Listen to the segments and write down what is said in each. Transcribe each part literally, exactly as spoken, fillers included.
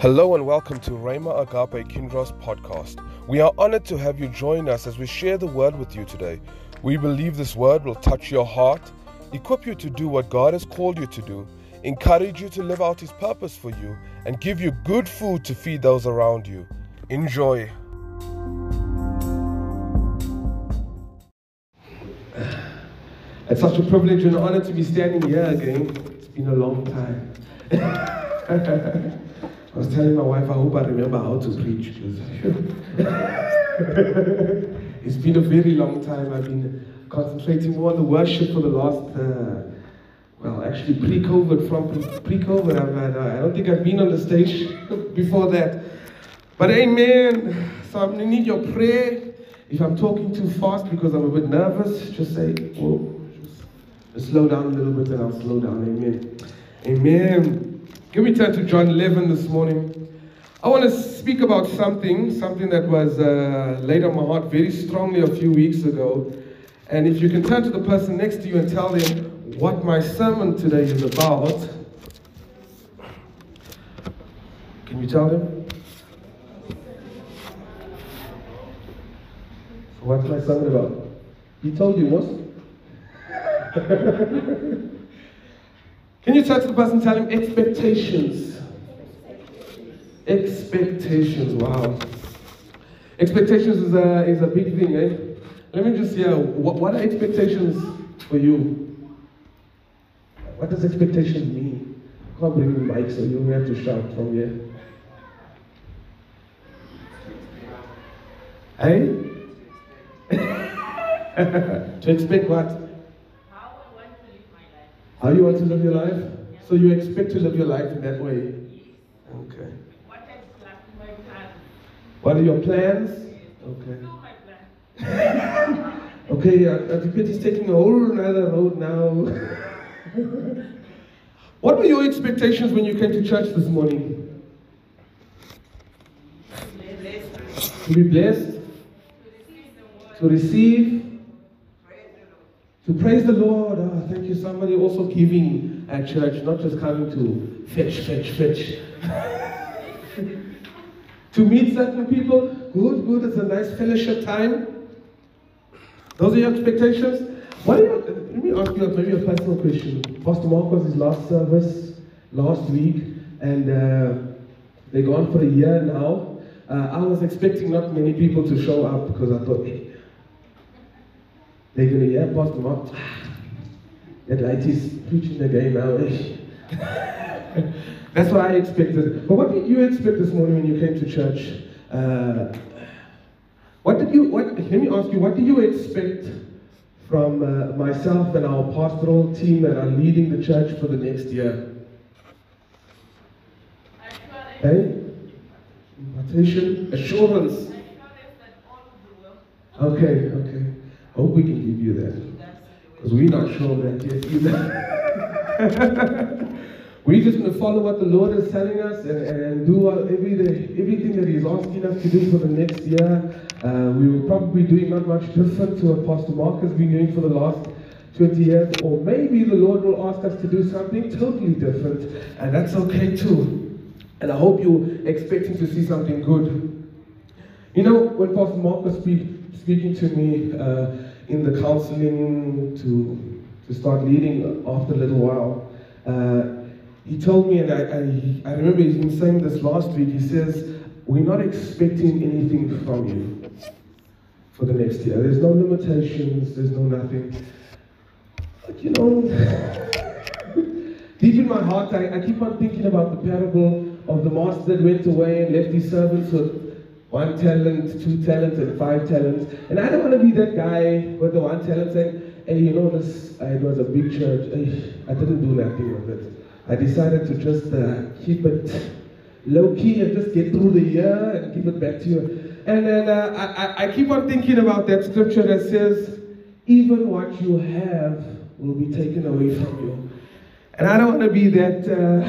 Hello and welcome to Rhema Agape Kindros podcast. We are honored to have you join us as we share the word with you today. We believe this word will touch your heart, equip you to do what God has called you to do, encourage you to live out His purpose for you, and give you good food to feed those around you. Enjoy. It's such a privilege and honor to be standing here again. It's been a long time. I was telling my wife, I hope I remember how to preach. It's been a very long time. I've been concentrating more on the worship for the last, uh, well, actually pre-COVID. From pre-COVID, I've, I don't think I've been on the stage before that. But amen. So I'm going to need your prayer. If I'm talking too fast because I'm a bit nervous, just say, whoa, just slow down a little bit and I'll slow down. Amen. Amen. Can we turn to John eleven this morning? I want to speak about something, something that was uh, laid on my heart very strongly a few weeks ago. And if you can turn to the person next to you and tell them what my sermon today is about. Can you tell them? So what's my sermon about? He told you most. Can you turn to the person and tell him expectations? Expectations, wow. Expectations is a, is a big thing, eh? Let me just hear, what, what are expectations for you? What does expectation mean? I can't bring the mic, so you have to shout from here. Hey? To expect what? How you want to live your life? Yeah. So you expect to live your life in that way? Yes. Okay. What is my plan? What are your plans? Yes. Okay. No, my plan. Okay, Adipet is taking a whole other road now. What were your expectations when you came to church this morning? Blessed. To be blessed. To receive the word. To receive. To praise the Lord. Oh, thank you. Somebody also giving at church, not just coming to fetch, fetch, fetch. To meet certain people. Good, good. It's a nice fellowship time. Those are your expectations. What are your, let me ask you maybe a personal question. Pastor Mark was his last service last week, and uh, they're gone for a year now. Uh, I was expecting not many people to show up because I thought, hey, they're going to, yeah, Pastor Mark, that light is preaching again now. That's what I expected. But what did you expect this morning when you came to church? Uh, what did you, what, let me ask you, what did you expect from uh, myself and our pastoral team that are leading the church for the next year? Hey? Impartation, assurance. Okay, okay. I hope we can give you that, because we're not sure that yet either. We're just going to follow what the Lord is telling us and, and do every day, everything that He's asking us to do for the next year. Uh, we will probably be doing not much different to what Pastor Mark has been doing for the last twenty years, or maybe the Lord will ask us to do something totally different, and that's okay too. And I hope you're expecting to see something good. You know, when Pastor Mark was speaking, speaking to me uh, in the counseling to to start leading after a little while, uh, he told me, and I, I, I remember him saying this last week, he says, we're not expecting anything from you for the next year. There's no limitations, there's no nothing. But you know, deep in my heart, I, I keep on thinking about the parable of the master that went away and left his servants with one talent, two talents, and five talents. And I don't want to be that guy with the one talent saying, hey, you know, this, uh, it was a big church. Hey, I didn't do nothing with it. I decided to just uh, keep it low-key and just get through the year and give it back to you. And then uh, I, I keep on thinking about that scripture that says, even what you have will be taken away from you. And I don't want to be that, uh,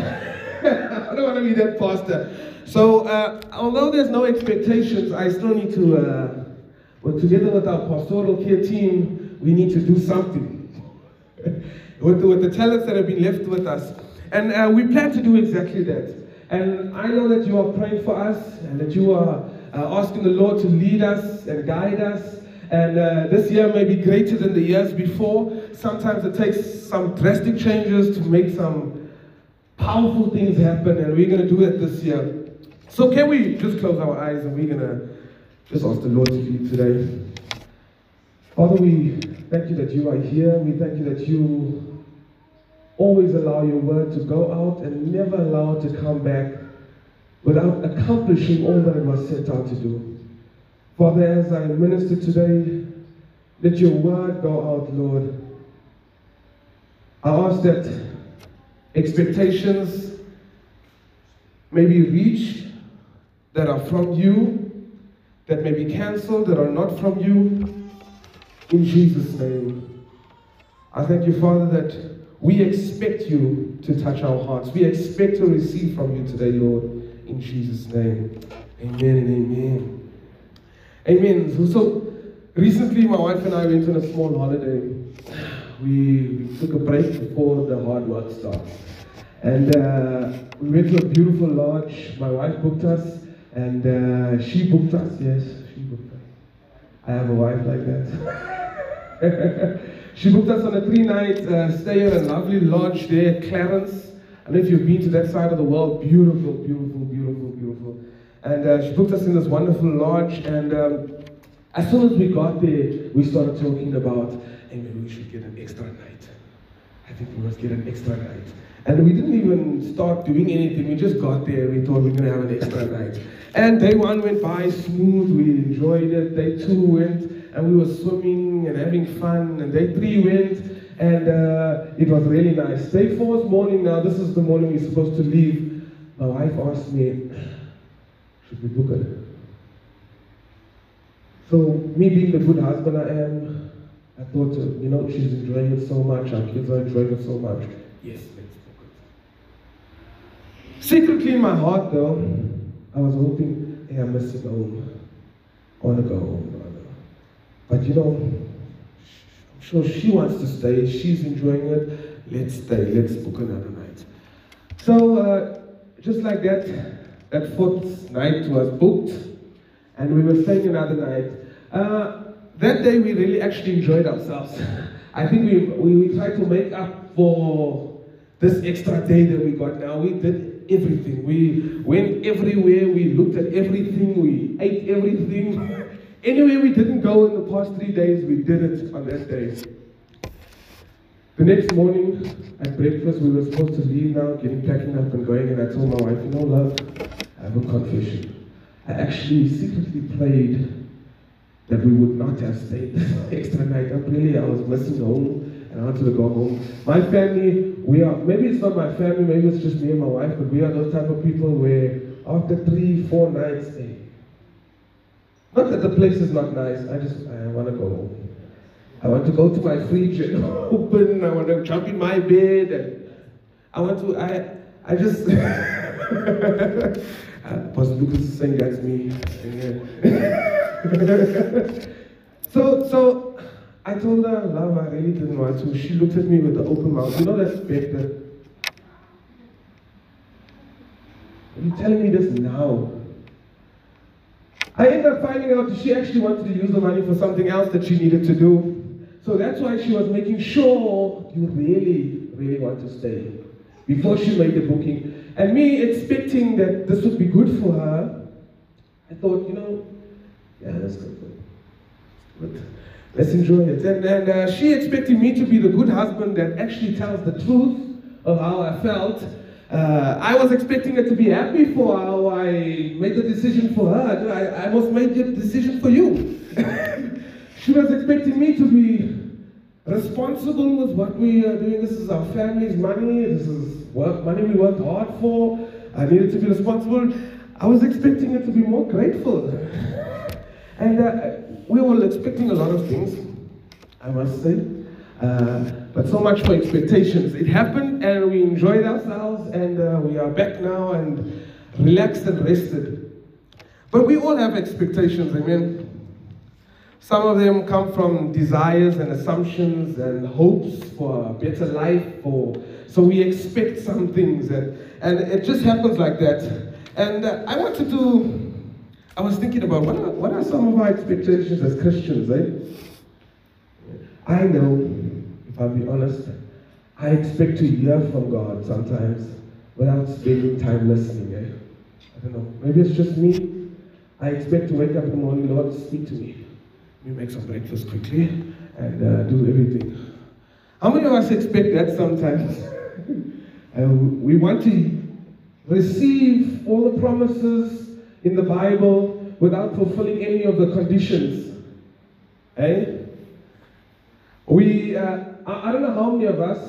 I don't want to be that pastor. So, uh, although there's no expectations, I still need to, uh, well, together with our pastoral care team, we need to do something with, the, with the talents that have been left with us. And uh, we plan to do exactly that. And I know that you are praying for us and that you are uh, asking the Lord to lead us and guide us. And uh, this year may be greater than the years before. Sometimes it takes some drastic changes to make some powerful things happen, and we're going to do it this year. So can we just close our eyes, and we're going to just ask the Lord to lead today. Father, we thank you that you are here. We thank you that you always allow your word to go out and never allow it to come back without accomplishing all that it was set out to do. Father, as I minister today, let your word go out, Lord. I ask that expectations may be reached that are from you, that may be cancelled, that are not from you. In Jesus' name, I thank you, Father, that we expect you to touch our hearts. We expect to receive from you today, Lord, in Jesus' name. Amen and amen. Amen. So, so recently, my wife and I went on a small holiday. We, we took a break before the hard work starts. And uh, we went to a beautiful lodge. My wife booked us, and uh, she booked us, yes, she booked us. I have a wife like that. She booked us on a three-night uh, stay at a lovely lodge there at Clarence. I don't know if you've been to that side of the world. Beautiful, beautiful, beautiful, beautiful. And uh, she booked us in this wonderful lodge. And um, as soon as we got there, we started talking about, hey, maybe we should get an extra night. I think we must get an extra night. And we didn't even start doing anything. We just got there. We thought we were going to have an extra night. And day one went by smooth. We enjoyed it. Day two went, and we were swimming and having fun. And day three went, and uh, it was really nice. Day four's morning now. This is the morning we're supposed to leave. My wife asked me, should we book it? So me being the good husband I am, I thought, you know, she's enjoying it so much. Our kids are enjoying it so much. Yes. Secretly in my heart, though, I was hoping, hey, I'm missing home. I want to go home, brother. But you know, I'm sure she wants to stay. She's enjoying it. Let's stay. Let's book another night. So, uh, just like that, that fourth night was booked, and we were staying another night. Uh, that day, we really actually enjoyed ourselves. I think we, we, we tried to make up for this extra day that we got now. We did everything. We went everywhere. We looked at everything. We ate everything. Anywhere we didn't go in the past three days, we did it on that day. The next morning at breakfast, we were supposed to leave now, getting packing up and going. And I told my wife, you know, love, I have a confession. I actually secretly prayed that we would not have stayed this extra night. I'm really, I was missing home, and I wanted to go home. My family. We are, maybe it's not my family, maybe it's just me and my wife, but we are those type of people where after three, four nights, hey, not that the place is not nice, I just, I want to go home. I want to go to my fridge and open, I want to jump in my bed, and I want to, I, I just, Pastor Lucas is saying that's me. so, so, I told her, love, I really didn't want to. She looked at me with the open mouth. You know that's better. Are you telling me this now? I ended up finding out that she actually wanted to use the money for something else that she needed to do. So that's why she was making sure you really, really want to stay before she made the booking. And me expecting that this would be good for her, I thought, you know, yeah, that's good. But let's enjoy it. And, and uh, she expected me to be the good husband that actually tells the truth of how I felt. Uh, I was expecting her to be happy for how I made the decision for her. I, I almost made the decision for you. She was expecting me to be responsible with what we are doing. This is our family's money. This is work money we worked hard for. I needed to be responsible. I was expecting her to be more grateful. And uh, we were expecting a lot of things, I must say, uh, but so much for expectations. It happened, and we enjoyed ourselves, and uh, we are back now and relaxed and rested. But we all have expectations, amen. Some of them come from desires and assumptions and hopes for a better life, for So we expect some things, and, and it just happens like that. And uh, I wanted to, I was thinking about what are, what are some of our expectations as Christians, eh? I know, if I'll be honest, I expect to hear from God sometimes without spending time listening, eh? I don't know, maybe it's just me. I expect to wake up in the morning, Lord, speak to me. Let me make some breakfast quickly and uh, do everything. How many of us expect that sometimes? And we want to receive all the promises in the Bible without fulfilling any of the conditions. Eh? We, uh, I don't know how many of us,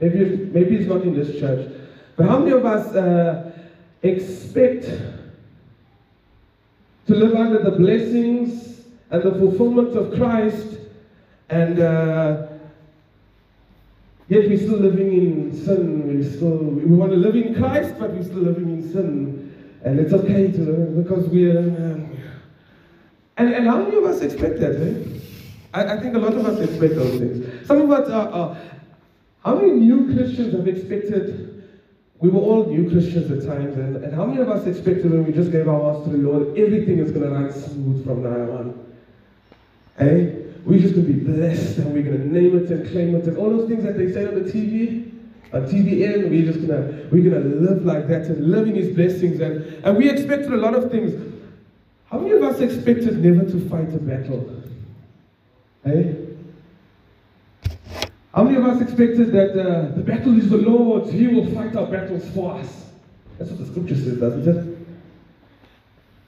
maybe, maybe it's not in this church, but how many of us uh, expect to live under the blessings and the fulfillment of Christ, and uh, yet we're still living in sin. We still we want to live in Christ, but we're still living in sin, and it's okay to live because we're. Um, and and how many of us expect that? Eh? I, I think a lot of us expect those things. Some of us are. are how many new Christians have expected? We were all new Christians at times, and, and how many of us expected when we just gave our hearts to the Lord, everything is going to run smooth from now on. Eh? We're just going to be blessed, and we're going to name it and claim it, and all those things that they say on the T V, on T V N, we're just going to we're going to live like that and live in His blessings, and, and we expected a lot of things. How many of us expected never to fight a battle? Eh? How many of us expected that uh, the battle is the Lord's, He will fight our battles for us? That's what the scripture says, doesn't it?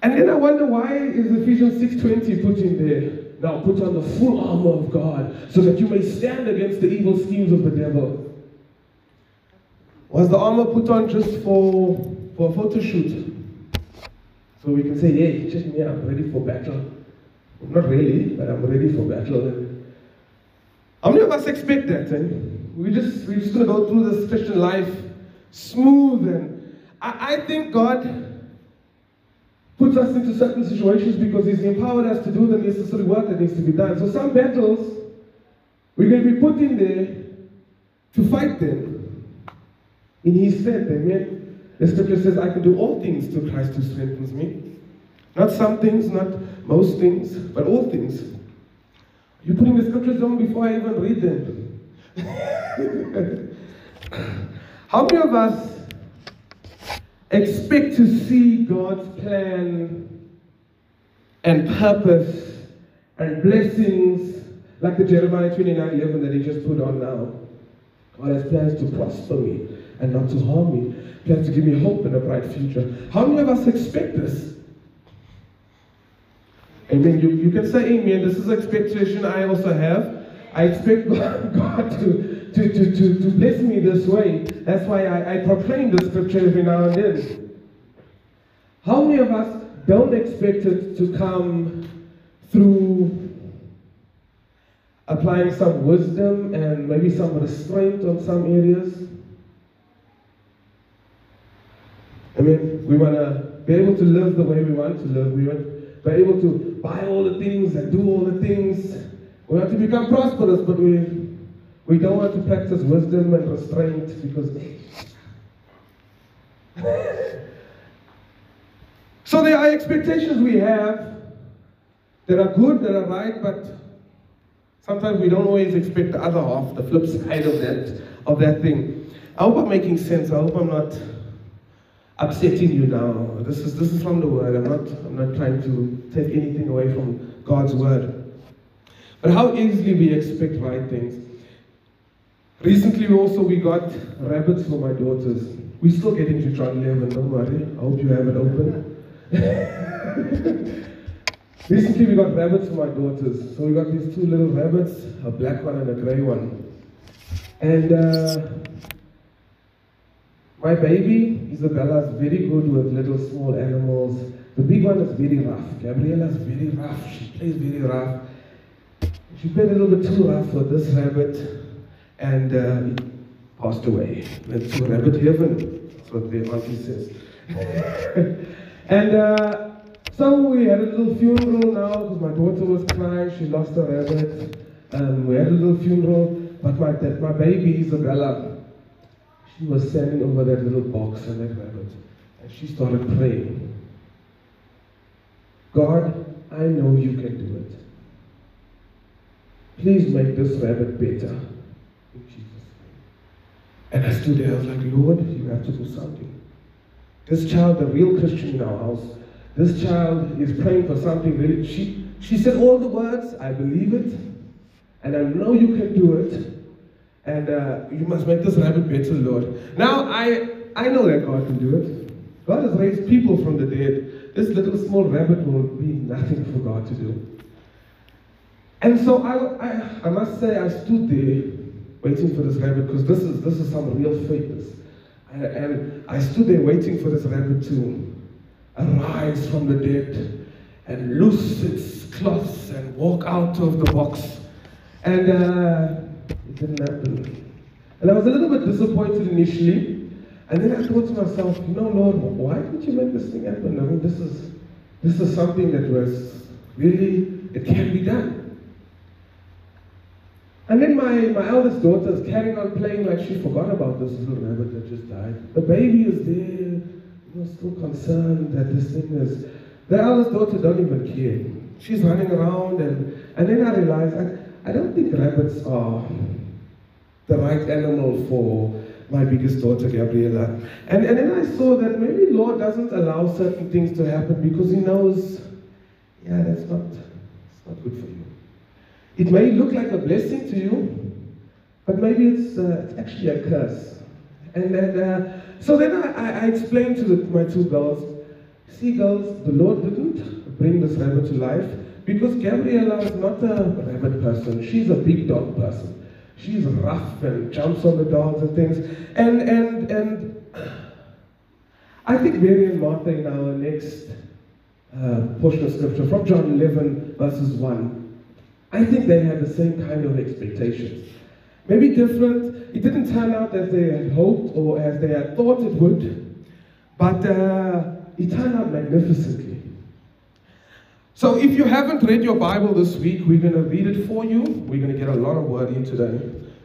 And then I wonder, why is Ephesians six twenty put in there? Now put on the full armor of God, so that you may stand against the evil schemes of the devil. Was the armor put on just for, for a photo shoot? So we can say, hey, just me, I'm ready for battle. Not really, but I'm ready for battle. How many of us expect that? Eh? We just, we're just going to go through this Christian life smooth. And I, I think God puts us into certain situations because He's empowered us to do the necessary work that needs to be done. So some battles, we're going to be put in there to fight them. In His strength, amen? The scripture says, I can do all things through Christ who strengthens me. Not some things, not most things, but all things. You're putting the scriptures down before I even read them. How many of us expect to see God's plan and purpose and blessings like the Jeremiah twenty-nine eleven that He just put on now? God has plans to prosper me and not to harm me. He has to give me hope and a bright future. How many of us expect this? Amen. You, you can say amen. This is an expectation I also have. I expect God, God to... To, to, to, to bless me this way. That's why I, I proclaim the scripture every now and then. How many of us don't expect it to come through applying some wisdom and maybe some restraint on some areas? I mean, we want to be able to live the way we want to live. We want to be able to buy all the things and do all the things. We want to become prosperous, but we We don't want to practice wisdom and restraint because... So there are expectations we have that are good, that are right, but sometimes we don't always expect the other half, the flip side of that, of that thing. I hope I'm making sense. I hope I'm not upsetting you now. This is, this is from the Word. I'm not, I'm not trying to take anything away from God's Word. But how easily we expect right things. Recently also we got rabbits for my daughters. We still get into John eleven, don't worry. I hope you have it open. Recently we got rabbits for my daughters. So we got these two little rabbits, a black one and a grey one. And uh, my baby, Isabella, is very good with little small animals. The big one is very rough. Gabriella is very rough. She plays very rough. She played a little bit too rough for this rabbit. And uh, passed away. That's to rabbit heaven. That's what the auntie says. And uh, so we had a little funeral now because my daughter was crying. She lost her rabbit. Um, we had a little funeral. But my, that, my baby Isabella, she was standing over that little box and that rabbit, and she started praying. God, I know you can do it. Please make this rabbit better. In Jesus' name. And I stood there, I was like, Lord, you have to do something. This child, the real Christian in our house, this child is praying for something. Really, she, she said all the words, I believe it, and I know you can do it, and uh, you must make this rabbit better, Lord. Now, I, I know that God can do it. God has raised people from the dead. This little small rabbit will be nothing for God to do. And so I, I, I must say, I stood there waiting for this rabbit, because this is, this is some real fakeness. And, and I stood there waiting for this rabbit to arise from the dead and loose its cloths and walk out of the box. And uh, it didn't happen. And I was a little bit disappointed initially. And then I thought to myself, you know, Lord, why didn't you make this thing happen? I mean, this is, this is something that was really, it can be done. And then my, my eldest daughter is carrying on playing like she forgot about this little rabbit that just died. The baby is there, you know, still concerned that this thing is... The eldest daughter don't even care. She's running around, and, and then I realized, I, I don't think rabbits are the right animal for my biggest daughter, Gabriella. And, and then I saw that maybe Lord doesn't allow certain things to happen because he knows, yeah, that's not, that's not good for you. It may look like a blessing to you, but maybe it's, uh, it's actually a curse. And then, uh, so then I, I explained to the, my two girls, see girls, the Lord didn't bring this rabbit to life because Gabriella is not a rabbit person. She's a big dog person. She's rough and jumps on the dogs and things. And, and, and I think Mary and Martha in our next uh, portion of scripture from John eleven verses one, I think they had the same kind of expectations. Maybe different. It didn't turn out as they had hoped or as they had thought it would, but uh, it turned out magnificently. So if you haven't read your Bible this week, we're going to read it for you. We're going to get a lot of word in today.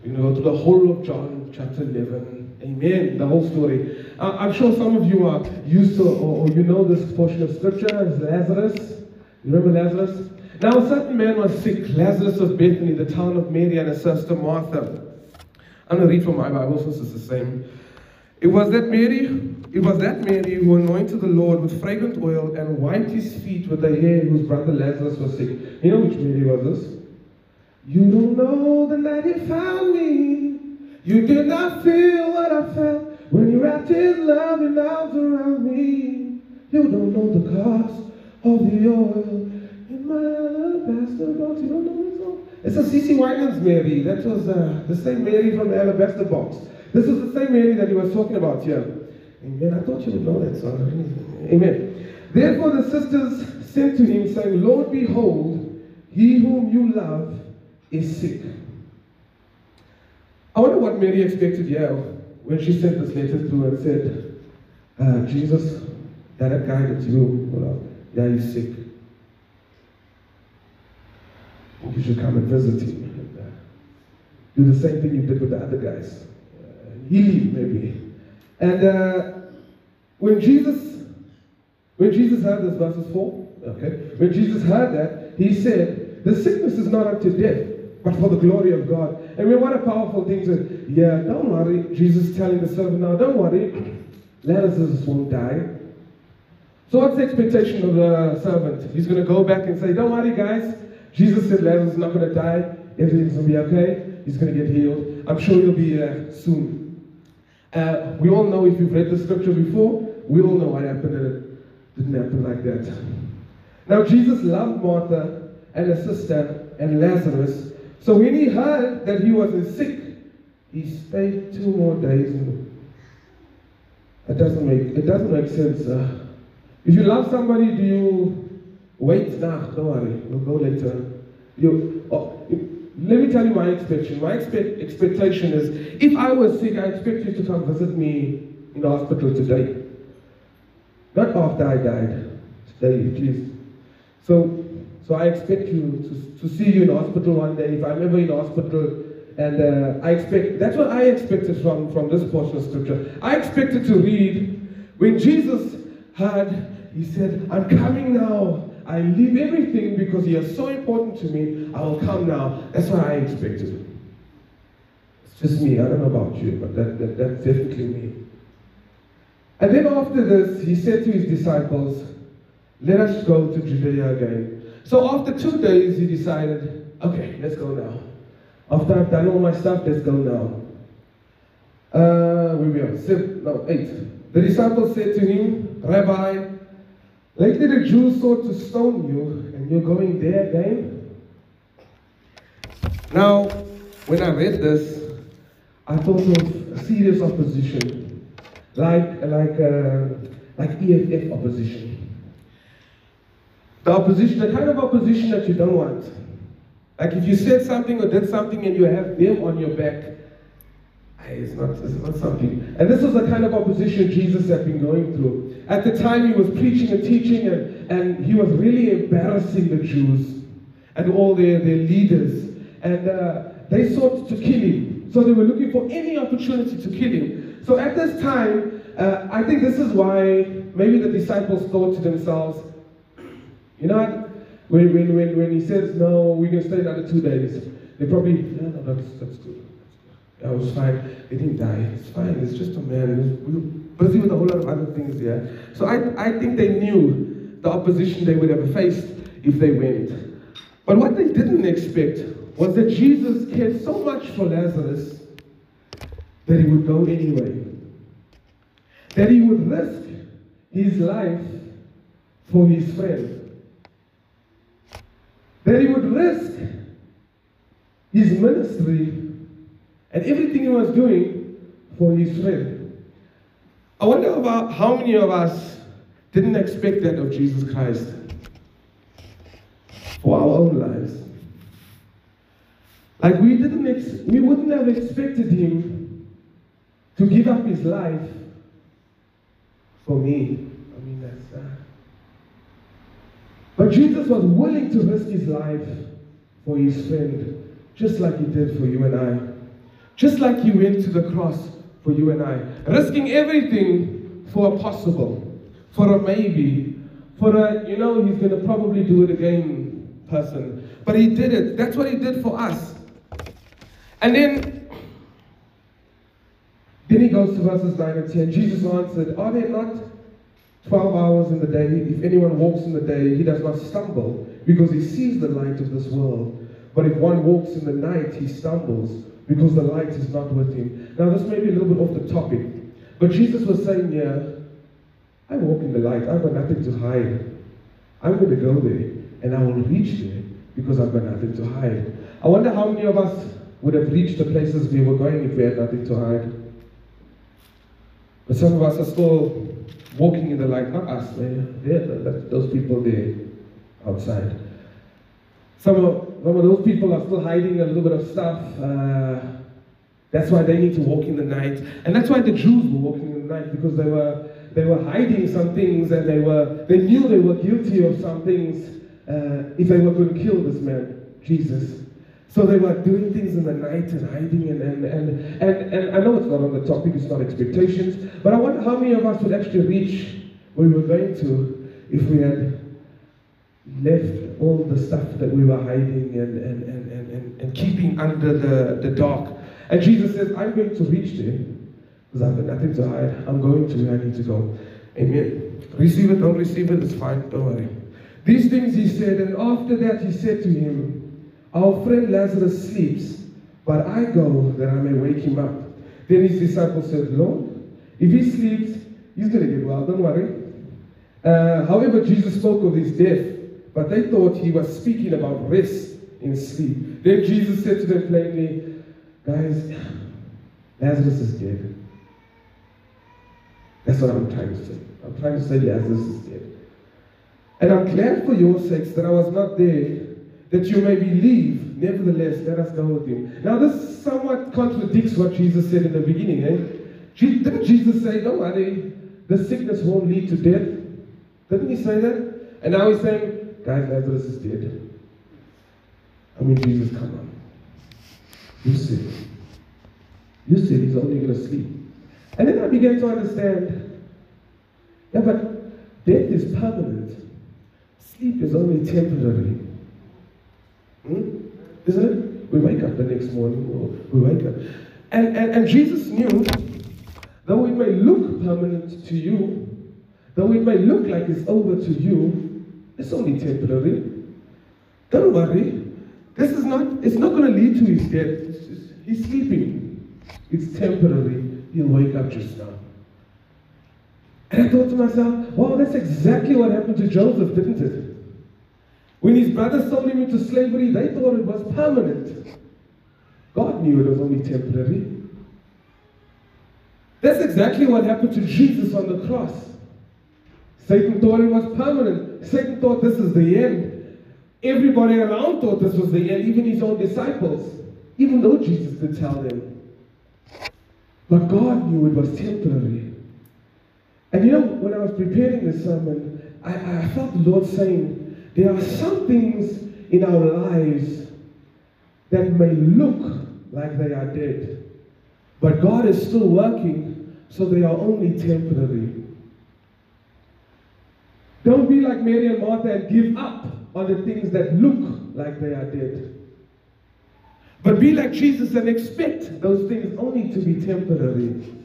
We're going to go through the whole of John chapter eleven. Amen. The whole story. Uh, I'm sure some of you are used to, or, or you know this portion of scripture, is Lazarus. You remember Lazarus? Now a certain man was sick, Lazarus of Bethany, the town of Mary and her sister Martha. I'm going to read from my Bible since it's the same. It was that Mary, it was that Mary who anointed the Lord with fragrant oil and wiped his feet with the hair whose brother Lazarus was sick. You know which Mary was this? You don't know the night he found me. You did not feel what I felt when you wrapped his loving arms around me. You don't know the cost of the oil. My alabaster box, you don't know this song? It's a C C Williams Mary. That was uh, the same Mary from the alabaster box. This is the same Mary that he was talking about here. Amen. I thought you would know that song. Amen. Therefore the sisters sent to him, saying, Lord, behold, he whom you love is sick. I wonder what Mary expected here when she sent this letter through and said, uh, Jesus, that guy that you love, yeah, he's sick. You should come and visit him. And, uh, do the same thing you did with the other guys. Uh, heal him, maybe. And uh, when Jesus, when Jesus heard this, verses four. Okay. When Jesus heard that, he said, "The sickness is not unto death, but for the glory of God." And we what a powerful thing to. Yeah, don't worry. Jesus telling the servant now, don't worry. Lazarus won't die. So what's the expectation of the servant? He's going to go back and say, "Don't worry, guys. Jesus said Lazarus is not going to die, everything's going to be okay, he's going to get healed. I'm sure he'll be uh, soon." Uh, we all know, if you've read the scripture before, we all know what happened, and it didn't happen like that. Now Jesus loved Martha and her sister and Lazarus, so when he heard that he wasn't sick, he stayed two more days. It doesn't make, it doesn't make sense. Uh, if you love somebody, do you... Wait now, nah, don't worry, we'll go later. You, oh, you, let me tell you my expectation. My expect, expectation is, if I was sick, I expect you to come visit me in the hospital today. Not after I died, today please. So, so I expect you to, to see you in the hospital one day. If I'm ever in the hospital, And uh, I expect, that's what I expected from, from this portion of scripture. I expected to read, when Jesus heard, he said, I'm coming now. I leave everything because he is so important to me. I will come now. That's what I expected. It's just me. I don't know about you, but that, that, that's definitely me. And then after this, he said to his disciples, let us go to Judea again. So after two days, he decided, okay, let's go now. After I've done all my stuff, let's go now. Uh, where we are? Seven, no, eight. The disciples said to him, Rabbi, lately the Jews sought to stone you, and you're going there again? Now, when I read this, I thought of serious opposition, like, like, uh, like E F F opposition. The opposition, the kind of opposition that you don't want. Like if you said something or did something and you have them on your back, it's not, it's not something. And this was the kind of opposition Jesus had been going through. At the time he was preaching and teaching and, and he was really embarrassing the Jews and all their, their leaders. And uh, they sought to kill him. So they were looking for any opportunity to kill him. So at this time, uh, I think this is why maybe the disciples thought to themselves, you know what? When, when, when, when he says, no, we're going to stay another two days, they probably, no, no, that's, that's good. That was fine. They didn't die. It's fine. It's just a man. We were busy with a whole lot of other things here. Yeah? So I, I think they knew the opposition they would have faced if they went. But what they didn't expect was that Jesus cared so much for Lazarus that he would go anyway. That he would risk his life for his friend. That he would risk his ministry and everything he was doing for his friend. I wonder about how many of us didn't expect that of Jesus Christ for our own lives. Like we didn't, ex we wouldn't have expected him to give up his life for me. I mean that's. Uh, But Jesus was willing to risk his life for his friend, just like he did for you and I. Just like he went to the cross for you and I. Risking everything for a possible, for a maybe, for a, you know, he's going to probably do it again person. But he did it. That's what he did for us. And then, then he goes to verses nine and ten. Jesus answered, are they not twelve hours in the day? If anyone walks in the day, he does not stumble, because he sees the light of this world. But if one walks in the night, he stumbles, because the light is not with him. Now this may be a little bit off the topic, but Jesus was saying here, yeah, I walk in the light, I've got nothing to hide. I'm going to go there, and I will reach there, because I've got nothing to hide. I wonder how many of us would have reached the places we were going if we had nothing to hide. But some of us are still walking in the light, not us, those people there outside. Some of, some of those people are still hiding a little bit of stuff. Uh, that's why they need to walk in the night. And that's why the Jews were walking in the night, because they were, they were hiding some things, and they, were, they knew they were guilty of some things uh, if they were going to kill this man, Jesus. So they were doing things in the night and hiding, and, and, and, and, and I know it's not on the topic, it's not expectations, but I wonder how many of us would actually reach where we were going to if we had left all the stuff that we were hiding and, and, and, and, and, and keeping under the, the dark. And Jesus says, I'm going to reach there, because I've got nothing to hide. I'm going to where I need to go. Amen. Receive it, don't receive it, it's fine, don't worry. These things he said, and after that he said to him, our friend Lazarus sleeps, but I go that I may wake him up. Then his disciples said, Lord, if he sleeps, he's going to get well, don't worry. Uh, however, Jesus spoke of his death, but they thought he was speaking about rest in sleep. Then Jesus said to them plainly, guys, Lazarus is dead. That's what I'm trying to say. I'm trying to say Lazarus is dead. And I'm glad for your sakes that I was not there, that you may believe. Nevertheless, let us go with him. Now this somewhat contradicts what Jesus said in the beginning. Eh? Didn't Jesus say, don't worry, the sickness won't lead to death? Didn't he say that? And now he's saying, guys, Lazarus is dead. I mean, Jesus, come on. Yusuf. Yusuf is only going to sleep. And then I began to understand, yeah, but death is permanent. Sleep is only temporary. Hmm? Isn't it? We wake up the next morning, or we wake up. And, and, and Jesus knew, though it may look permanent to you, though it may look like it's over to you, it's only temporary. Don't worry. This is not, it's not going to lead to his death. It's just, he's sleeping. It's temporary. He'll wake up just now. And I thought to myself, wow, that's exactly what happened to Joseph, didn't it? When his brothers sold him into slavery, they thought it was permanent. God knew it was only temporary. That's exactly what happened to Jesus on the cross. Satan thought it was permanent. Satan thought this is the end. Everybody around thought this was the end, even his own disciples, even though Jesus did tell them. But God knew it was temporary. And you know, when I was preparing this sermon, I, I felt the Lord saying, there are some things in our lives that may look like they are dead, but God is still working, so they are only temporary. Don't be like Mary and Martha and give up on the things that look like they are dead. But be like Jesus and expect those things only to be temporary.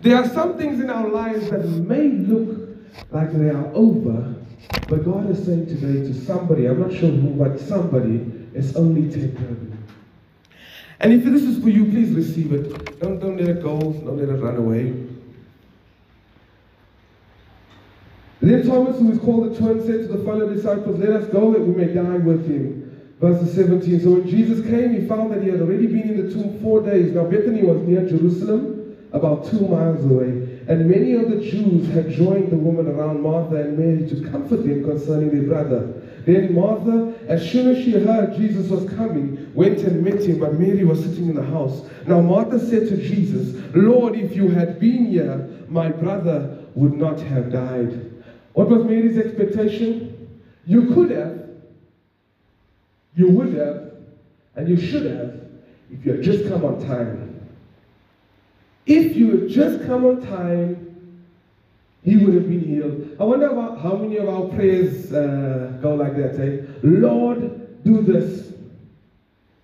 There are some things in our lives that may look like they are over, but God is saying today to somebody, I'm not sure who, but somebody, it's only temporary. And if this is for you, please receive it. Don't, don't let it go. Don't let it run away. Then Thomas, who is called the twin, said to the fellow disciples, let us go that we may die with him. Verse seventeen. So when Jesus came, he found that he had already been in the tomb four days. Now Bethany was near Jerusalem, about two miles away. And many of the Jews had joined the woman around Martha and Mary to comfort them concerning their brother. Then Martha, as soon as she heard Jesus was coming, went and met him, but Mary was sitting in the house. Now Martha said to Jesus, Lord, if you had been here, my brother would not have died. What was Mary's expectation? You could have, you would have, and you should have, if you had just come on time. If you had just come on time, he would have been healed. I wonder about how many of our prayers uh, go like that, eh? Lord, do this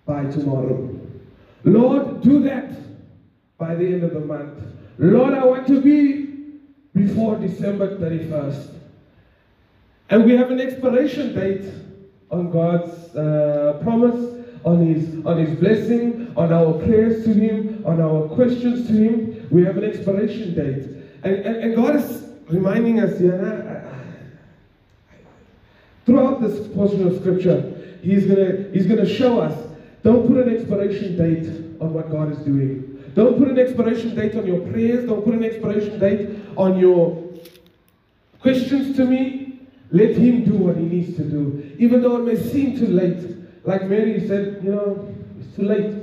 by tomorrow. Lord, do that by the end of the month. Lord, I want to be before December thirty-first. And we have an expiration date on God's uh, promise, on his, on his blessing, on our prayers to him, on our questions to him. We have an expiration date. And, and, and God is reminding us here, yeah, throughout this portion of scripture, he's gonna he's gonna show us, don't put an expiration date on what God is doing. Don't put an expiration date on your prayers. Don't put an expiration date on your questions to me. Let him do what he needs to do, even though it may seem too late. Like Mary said, you know, it's too late.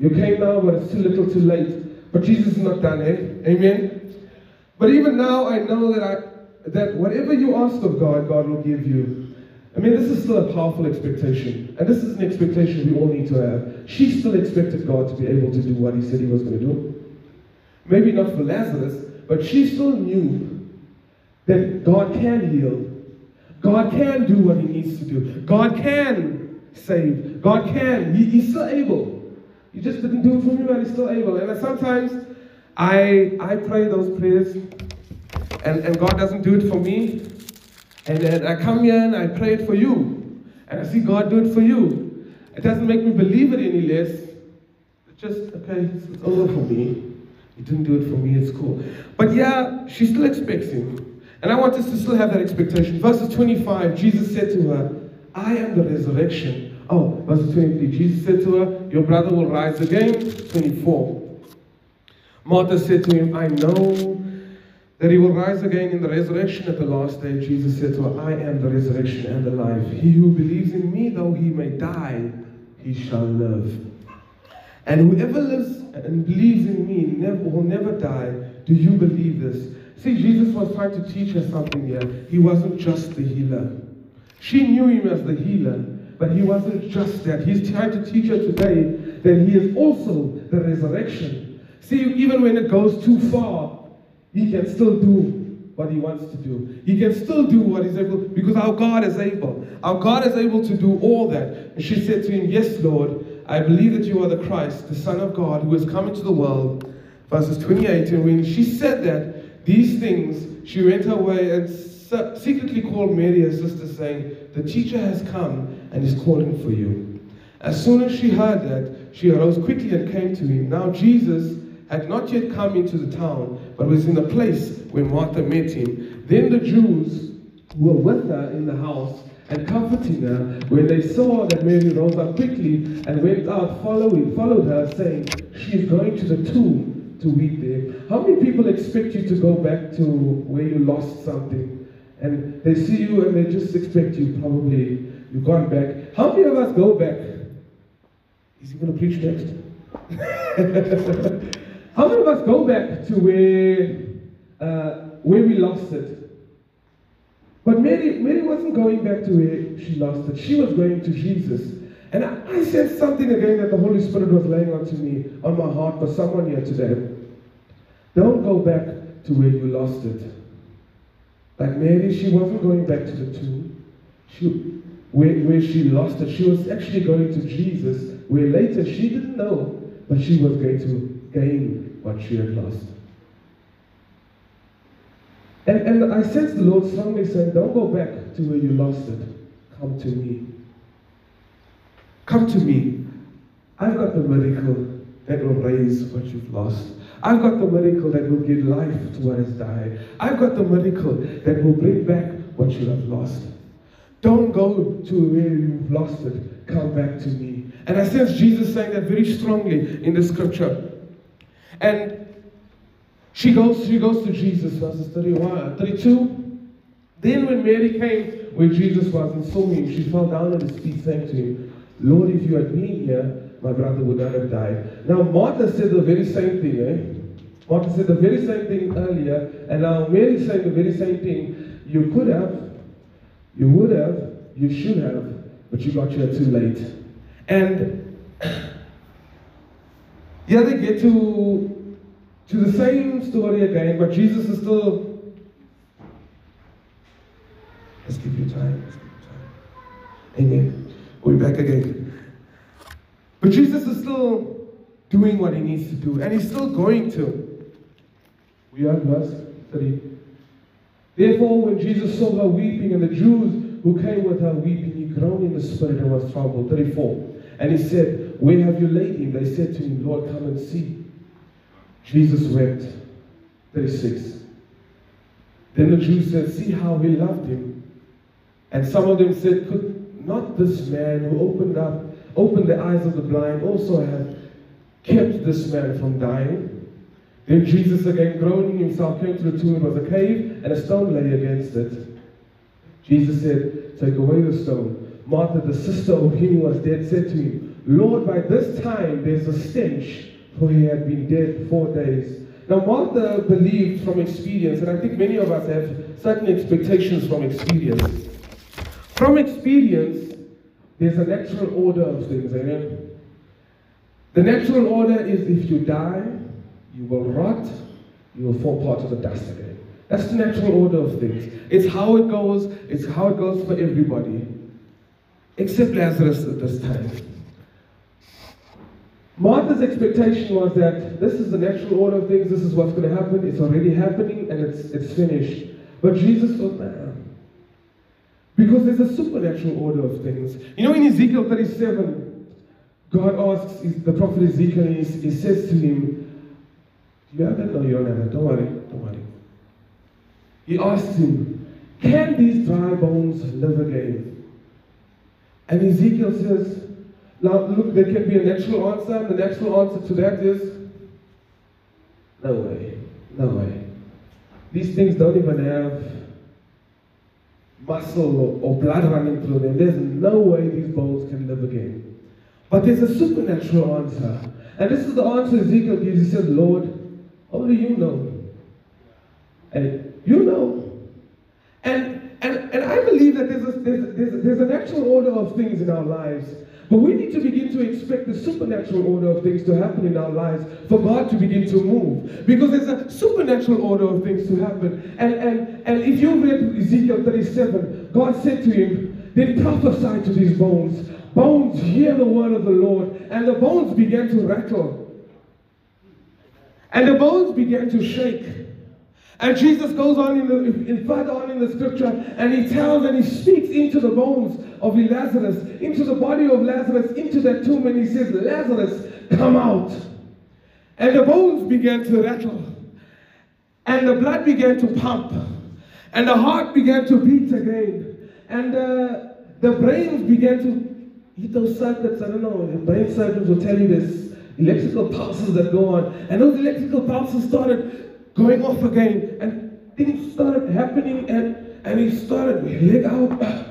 You came now, but it's too little too late. But Jesus is not done, eh? Amen. But even now, I know that I, that whatever you ask of God, God will give you. I mean, this is still a powerful expectation. And this is an expectation we all need to have. She still expected God to be able to do what he said he was going to do. Maybe not for Lazarus, but she still knew that God can heal. God can do what he needs to do. God can save. God can. He, he's still able. He just didn't do it for me, but he's still able. And sometimes I, I pray those prayers, and, and God doesn't do it for me. And then I come here and I pray it for you. And I see God do it for you. It doesn't make me believe it any less. It's just, okay, it's, it's over for me. He didn't do it for me, it's cool. But yeah, she still expects him. And I want us to still have that expectation. Verse twenty-five, Jesus said to her, I am the resurrection. Oh, verse twenty-three, Jesus said to her, your brother will rise again. twenty-four. Martha said to him, I know that he will rise again in the resurrection at the last day. Jesus said to her, I am the resurrection and the life. He who believes in me, though he may die, he shall live. And whoever lives and believes in me never, will never die. Do you believe this? See, Jesus was trying to teach her something here. He wasn't just the healer. She knew him as the healer, but he wasn't just that. He's trying to teach her today that he is also the resurrection. See, even when it goes too far, he can still do what he wants to do. He can still do what he's able, because our God is able. Our God is able to do all that. And she said to him, yes, Lord, I believe that you are the Christ, the Son of God, who has come into the world. Verses twenty-eight, and when she said that, these things, she went away and secretly called Mary, her sister, saying, the teacher has come and is calling for you. As soon as she heard that, she arose quickly and came to him. Now Jesus had not yet come into the town, but was in the place where Martha met him. Then the Jews who were with her in the house and comforting her, when they saw that Mary rose up quickly and went out, following, followed her, saying, she is going to the tomb to weep there. How many people expect you to go back to where you lost something? And they see you and they just expect you, probably, you've gone back. How many of us go back? Is he going to preach next? How many of us go back to where, uh, where we lost it? But Mary, Mary wasn't going back to where she lost it. She was going to Jesus. And I, I said something again that the Holy Spirit was laying on to me, on my heart, for someone here today. Don't go back to where you lost it. Like Mary, she wasn't going back to the tomb. She, where, where she lost it. She was actually going to Jesus, where later she didn't know, but she was going to gain what she had lost. And, and I sensed the Lord strongly saying, don't go back to where you lost it. Come to me. Come to me. I've got the miracle that will raise what you've lost. I've got the miracle that will give life to what has died. I've got the miracle that will bring back what you have lost. Don't go to where you've lost it. Come back to me. And I sense Jesus saying that very strongly in the scripture. And She goes, she goes to Jesus, verses thirty-one, thirty-two. Then when Mary came where Jesus was and saw him, she fell down at his feet, saying to him, Lord, if you had been here, my brother would not have died. Now Martha said the very same thing, eh? Martha said the very same thing earlier, and now Mary said the very same thing. You could have, you would have, you should have, but you got here too late. And yeah, they get to... to the same story again, but Jesus is still... Let's give you time, let's give you time. Amen. We're back again. But Jesus is still doing what he needs to do, and he's still going to. We are in verse thirty. Therefore, when Jesus saw her weeping, and the Jews who came with her weeping, he groaned in the spirit and was troubled. thirty-four. And he said, where have you laid him? They said to him, Lord, come and see. Jesus wept. thirty-six. Then the Jews said, see how he loved him. And some of them said, could not this man who opened up, opened the eyes of the blind also have kept this man from dying? Then Jesus, again groaning himself, came to the tomb. It was a cave, and a stone lay against it. Jesus said, take away the stone. Martha, the sister of him who was dead, said to him, Lord, by this time there's a stench, for he had been dead four days. Now Martha believed from experience, and I think many of us have certain expectations from experience. From experience, there's a natural order of things, amen? The natural order is if you die, you will rot, you will fall part of the dust again. That's the natural order of things. It's how it goes, it's how it goes for everybody. Except Lazarus at this time. Martha's expectation was that this is the natural order of things, this is what's going to happen, it's already happening, and it's, it's finished. But Jesus thought, nah. Because there's a supernatural order of things. You know, in Ezekiel thirty-seven, God asks the prophet Ezekiel, and he, he says to him, do you have that? No, you don't have that. Don't worry, don't worry. He asks him, can these dry bones live again? And Ezekiel says, now, look, there can be a natural answer, and the natural answer to that is, no way, no way. These things don't even have muscle or, or blood running through them. There's no way these bones can live again. But there's a supernatural answer. And this is the answer Ezekiel gives. He says, Lord, only you know. And you know. And, and, and I believe that there's a, there's, there's, there's a natural order of things in our lives. But we need to begin to expect the supernatural order of things to happen in our lives for God to begin to move. Because there's a supernatural order of things to happen. And, and, and if you read Ezekiel thirty-seven, God said to him, then prophesy to these bones. Bones, hear the word of the Lord. And the bones began to rattle. And the bones began to shake. And Jesus goes on in, the, in further on in the scripture, and he tells and he speaks into the bones of Lazarus, into the body of Lazarus, into that tomb, and he says, Lazarus, come out. And the bones began to rattle, and the blood began to pump, and the heart began to beat again, and uh, the brains began to hit those circuits. I don't know, the brain circuits will tell you this, electrical pulses that go on, and those electrical pulses started going off again, and things started happening, and, and he started leg out,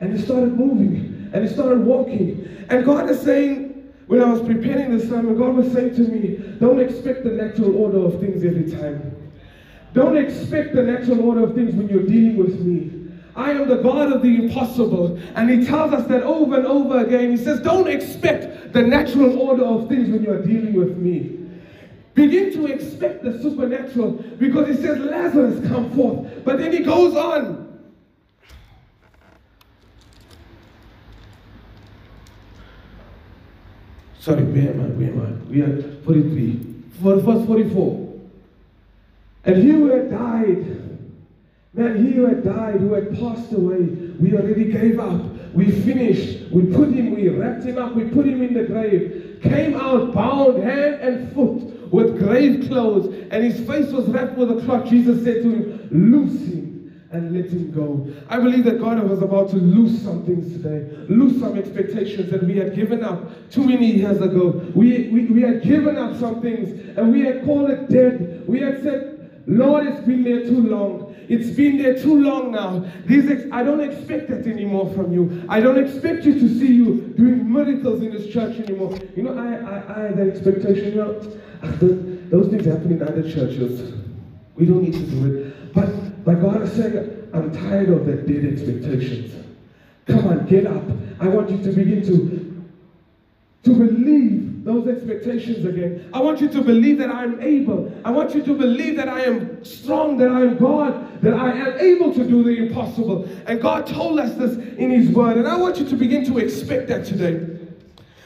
and he started moving, and he started walking. And God is saying, when I was preparing this time, and God was saying to me, don't expect the natural order of things every time. Don't expect the natural order of things when you're dealing with me. I am the God of the impossible. And he tells us that over and over again. He says, don't expect the natural order of things when you're dealing with me. Begin to expect the supernatural, because he says, Lazarus, come forth. But then he goes on. Sorry, where am I? Where am I? We are forty-three. For verse forty-four. And he who had died, man, he who had died, who had passed away, we already gave up. We finished. We put him, we wrapped him up, we put him in the grave. Came out bound hand and foot, with grave clothes, and his face was wrapped with a cloth. Jesus said to him, loose him and let him go. I believe that God was about to loose some things today, loose some expectations that we had given up too many years ago. We, we, we had given up some things, and we had called it dead. We had said, Lord, it's been there too long. It's been there too long now. These ex I don't expect that anymore from you. I don't expect you to see you doing miracles in this church anymore. You know, I, I, I had that expectation. You know, those things happen in other churches. We don't need to do it. But, but God is saying, I'm tired of that dead expectations. Come on, get up. I want you to begin to, to believe those expectations again. I want you to believe that I am able. I want you to believe that I am strong, that I am God, that I am able to do the impossible. And God told us this in his word. And I want you to begin to expect that today.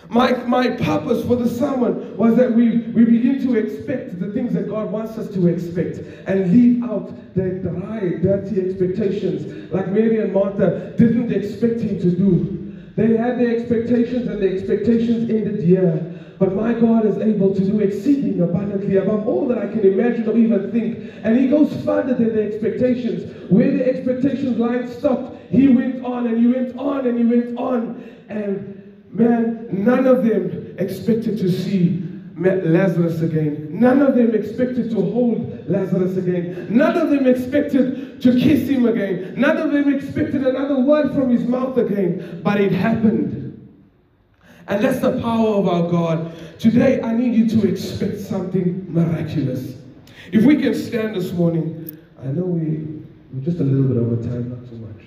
My, my purpose for the sermon was that we, we begin to expect the things that God wants us to expect and leave out the dry, dirty expectations like Mary and Martha didn't expect him to do. They had their expectations, and the expectations ended here. But my God is able to do exceeding abundantly above all that I can imagine or even think. And he goes further than the expectations. Where the expectations line stopped, he went on and he went on and he went on. And man, none of them expected to see Lazarus again. None of them expected to hold Lazarus again. None of them expected to kiss him again. None of them expected another word from his mouth again. But it happened. And that's the power of our God. Today, I need you to expect something miraculous. If we can stand this morning, I know we, we're just a little bit over time, not too much.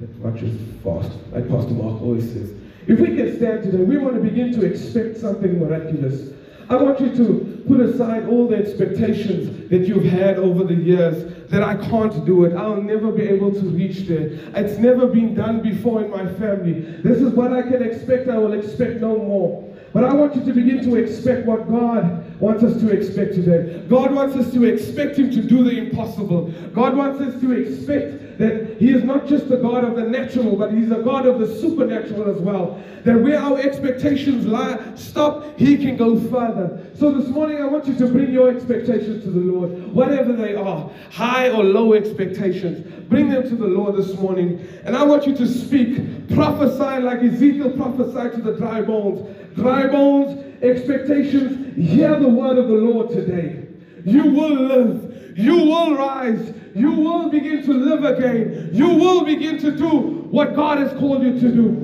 That much is fast, like Pastor Mark always says. If we can stand today, we want to begin to expect something miraculous. I want you to put aside all the expectations that you've had over the years, that I can't do it, I'll never be able to reach there. It's never been done before in my family. This is what I can expect, I will expect no more. But I want you to begin to expect what God wants us to expect today. God wants us to expect him to do the impossible. God wants us to expect that he is not just the God of the natural, but he's the God of the supernatural as well. That where our expectations lie, stop, he can go further. So this morning I want you to bring your expectations to the Lord, whatever they are, high or low expectations. Bring them to the Lord this morning. And I want you to speak, prophesy like Ezekiel prophesied to the dry bones. Dry bones, expectations, hear the word of the Lord today. You will live. You will rise. You will begin to live again. You will begin to do what God has called you to do.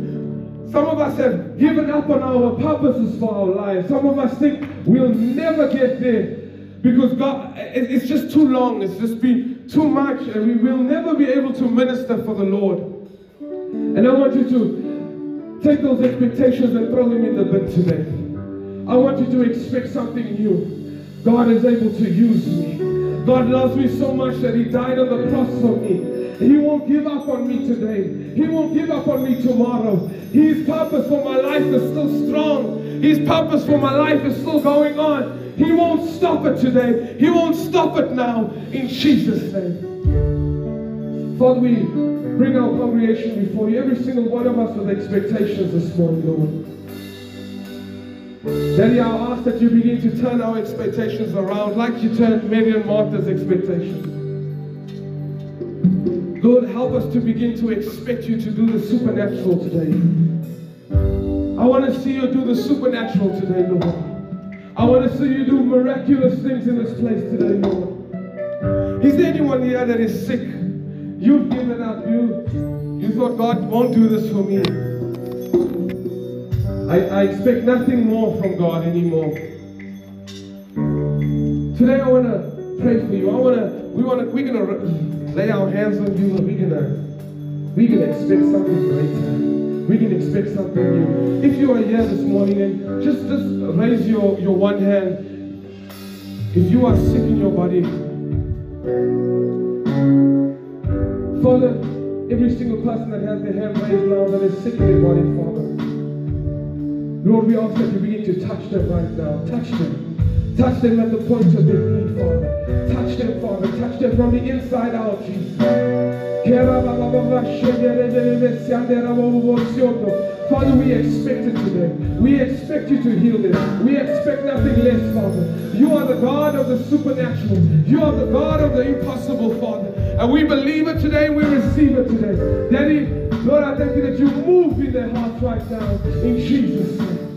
Some of us have given up on our purposes for our lives. Some of us think we'll never get there because God, it's just too long. It's just been too much, and we will never be able to minister for the Lord. And I want you to Take those expectations and throw them in the bin today. I want you to expect something new. God is able to use me. God loves me so much that He died on the cross for me. He won't give up on me today. He won't give up on me tomorrow. His purpose for my life is still strong. His purpose for my life is still going on. He won't stop it today. He won't stop it now. In Jesus' name. Father, we bring our congregation before you. Every single one of us with expectations this morning, Lord. Daddy, I ask that you begin to turn our expectations around like you turned Mary and Martha's expectations. Lord, help us to begin to expect you to do the supernatural today. I want to see you do the supernatural today, Lord. I want to see you do miraculous things in this place today, Lord. Is there anyone here that is sick? You've given up. You, you thought, God won't do this for me. I, I expect nothing more from God anymore. Today I want to pray for you. I want to, we want to, we're going to lay our hands on you and we're going to, we're going to expect something greater. We can expect something new. If you are here this morning, and just, just raise your, your one hand. If you are sick in your body, Father, every single person that has their hand raised now that is sick in their body, Father, Lord, we ask that you begin to touch them right now. Touch them. Touch them at the point of their need, Father. Touch them, Father. Touch them from the inside out, Jesus. Father, we expect it today. We expect you to heal them. We expect nothing less, Father. You are the God of the supernatural. You are the God of the impossible, Father. And we believe it today. We receive it today. Daddy, Lord, I thank you that you move in their hearts right now, in Jesus' name.